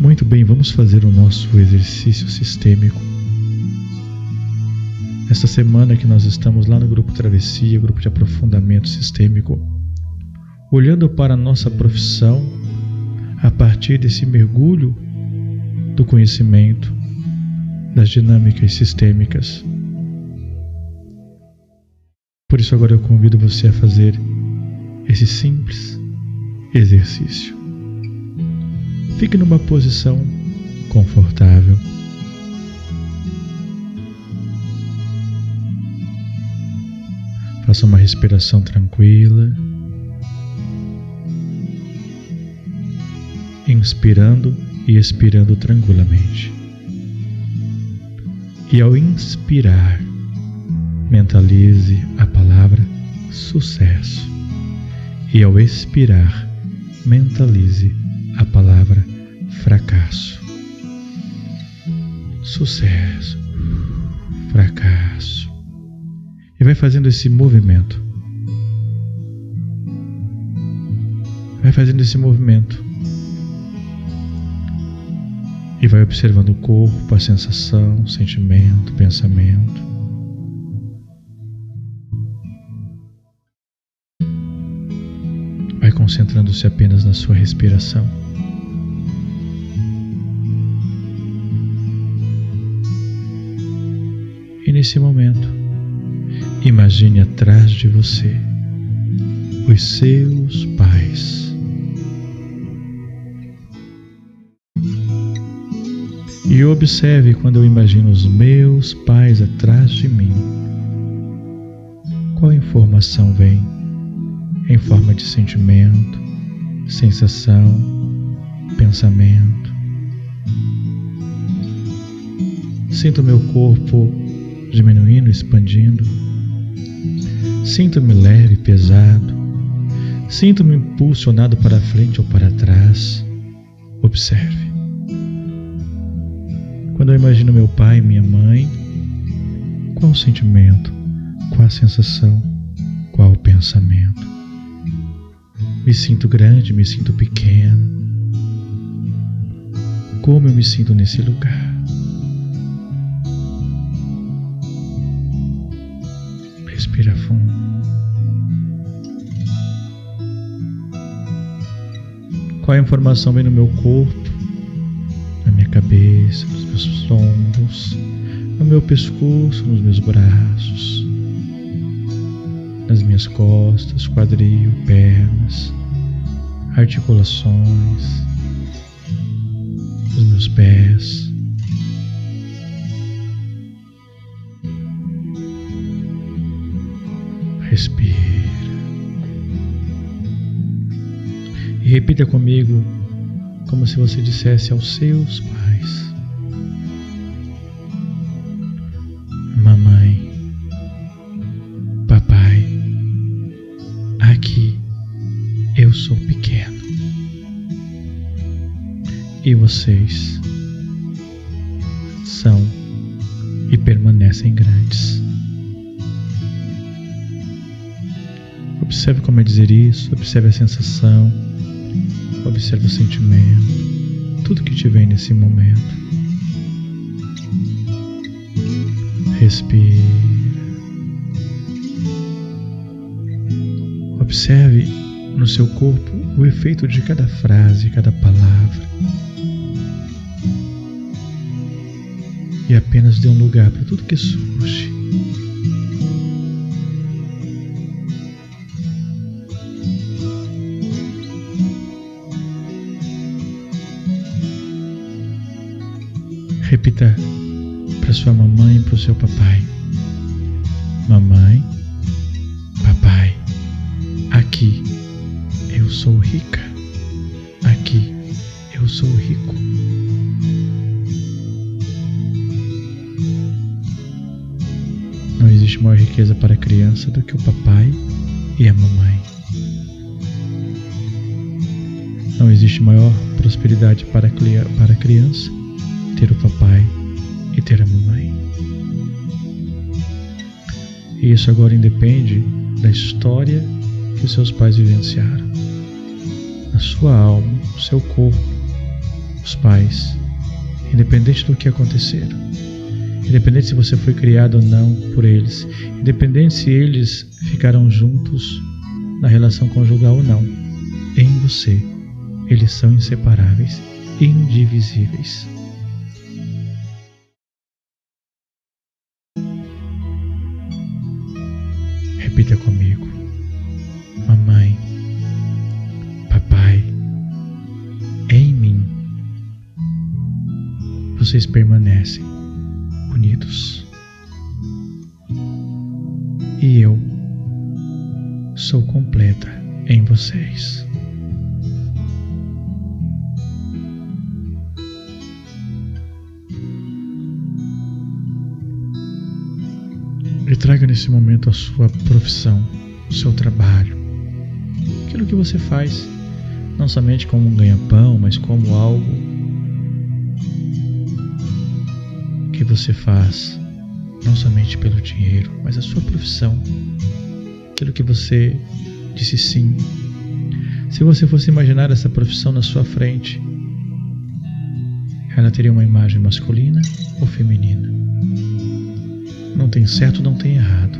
Muito bem, vamos fazer o nosso exercício sistêmico. Esta semana que nós estamos lá no grupo Travessia, grupo de aprofundamento sistêmico, olhando para a nossa profissão a partir desse mergulho do conhecimento das dinâmicas sistêmicas. Por isso agora eu convido você a fazer esse simples exercício. Fique numa posição confortável. Faça uma respiração tranquila, inspirando e expirando tranquilamente. E ao inspirar, mentalize a palavra sucesso. E ao expirar, mentalize a palavra fracasso. Sucesso, fracasso. E vai fazendo esse movimento. Vai fazendo esse movimento. E vai observando o corpo, a sensação, o sentimento, o pensamento. Vai concentrando-se apenas na sua respiração. E nesse momento, imagine atrás de você os seus pais. E observe quando eu imagino os meus pais atrás de mim, qual informação vem em forma de sentimento, sensação, pensamento. Sinto meu corpo diminuindo, expandindo. Sinto-me leve, pesado. Sinto-me impulsionado para frente ou para trás. Observe. Quando eu imagino meu pai e minha mãe, qual o sentimento, qual a sensação, qual o pensamento? Me sinto grande, me sinto pequeno. Como eu me sinto nesse lugar? Respira fundo. Qual a informação vem no meu corpo? Cabeça, nos meus ombros, no meu pescoço, nos meus braços, nas minhas costas, quadril, pernas, articulações, nos meus pés. Respira. E repita comigo como se você dissesse aos seus pais: mamãe, papai, aqui eu sou pequeno e vocês são e permanecem grandes. Observe como é dizer isso, observe a sensação, observe o sentimento, tudo que te vem nesse momento. Respira. Observe no seu corpo o efeito de cada frase, cada palavra. E apenas dê um lugar para tudo que surge. Repita para sua mamãe e para o seu papai: mamãe, papai, aqui eu sou rica, aqui eu sou rico. Não existe maior riqueza para a criança do que o papai e a mamãe. Não existe maior prosperidade para a criança ter o papai e ter a mamãe. E isso agora independe da história que os seus pais vivenciaram. Na sua alma, o seu corpo, o dos pais, independente do que acontecer, independente se você foi criado ou não por eles, independente se eles ficaram juntos na relação conjugal ou não, em você eles são inseparáveis, indivisíveis. Repita comigo: mamãe, papai, em mim vocês permanecem unidos e eu sou completa em vocês. E traga nesse momento a sua profissão, o seu trabalho, aquilo que você faz, não somente como um ganha-pão, mas como algo que você faz, não somente pelo dinheiro, mas a sua profissão, aquilo que você disse sim. Se você fosse imaginar essa profissão na sua frente, ela teria uma imagem masculina ou feminina? Não tem certo, não tem errado.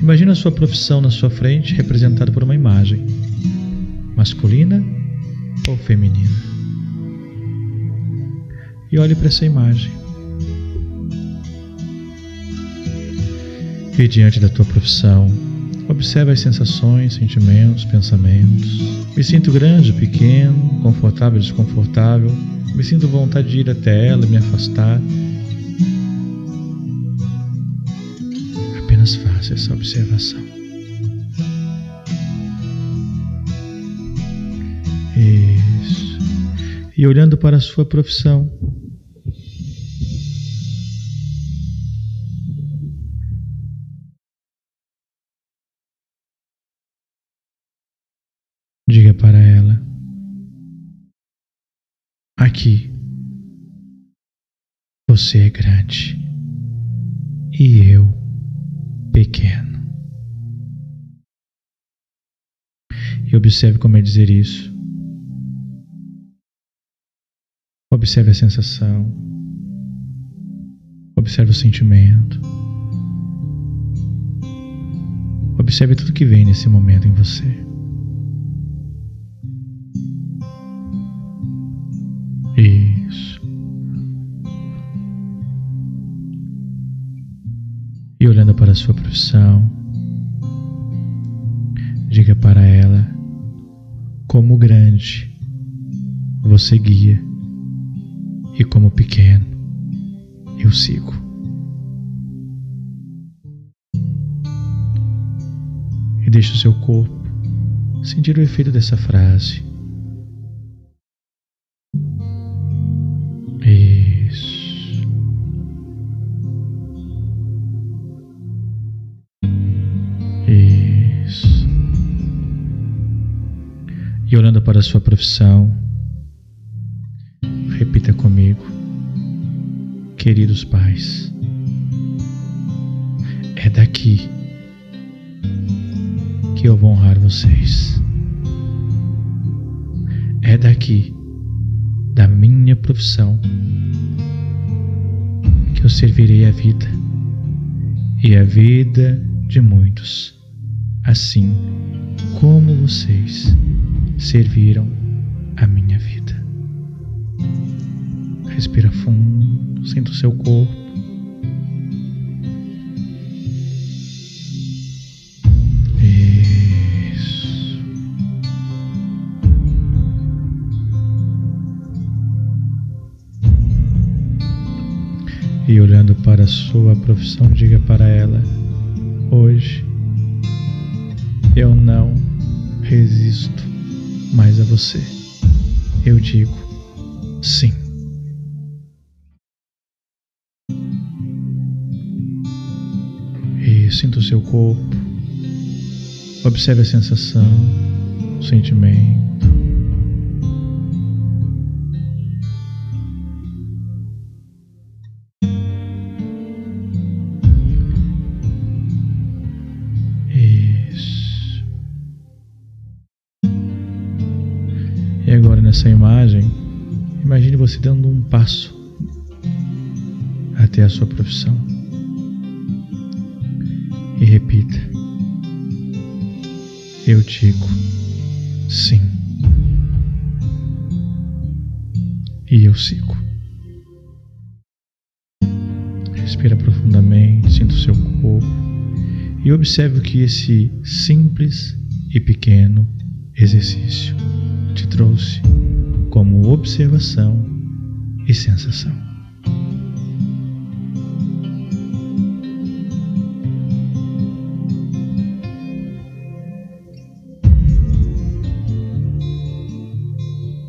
Imagina a sua profissão na sua frente representada por uma imagem masculina ou feminina, e olhe para essa imagem. E diante da tua profissão, observe as sensações, sentimentos, pensamentos. Me sinto grande, pequeno, confortável, desconfortável. Me sinto vontade de ir até ela, me afastar. Apenas faça essa observação. Isso. E olhando para a sua profissão, diga para ela: aqui você é grande e eu pequeno. E observe como é dizer isso. Observe a sensação, observe o sentimento, observe tudo que vem nesse momento em você. Isso. E olhando para a sua profissão, diga para ela: como grande você guia e como pequeno eu sigo. E deixe o seu corpo sentir o efeito dessa frase. E olhando para a sua profissão, repita comigo: queridos pais, é daqui que eu vou honrar vocês. É daqui, da minha profissão, que eu servirei a vida e a vida de muitos, assim como vocês serviram a minha vida. Respira fundo, sinta o seu corpo. Isso. E olhando para a sua profissão, diga para ela: hoje eu não resisto mas a você, eu digo sim. E sinta o seu corpo, observe a sensação, o sentimento. E agora nessa imagem, você dando um passo até a sua profissão. E repita: eu digo sim. E eu sigo. Respira profundamente, sinta o seu corpo e observe o que esse simples e pequeno exercício te trouxe como observação e sensação.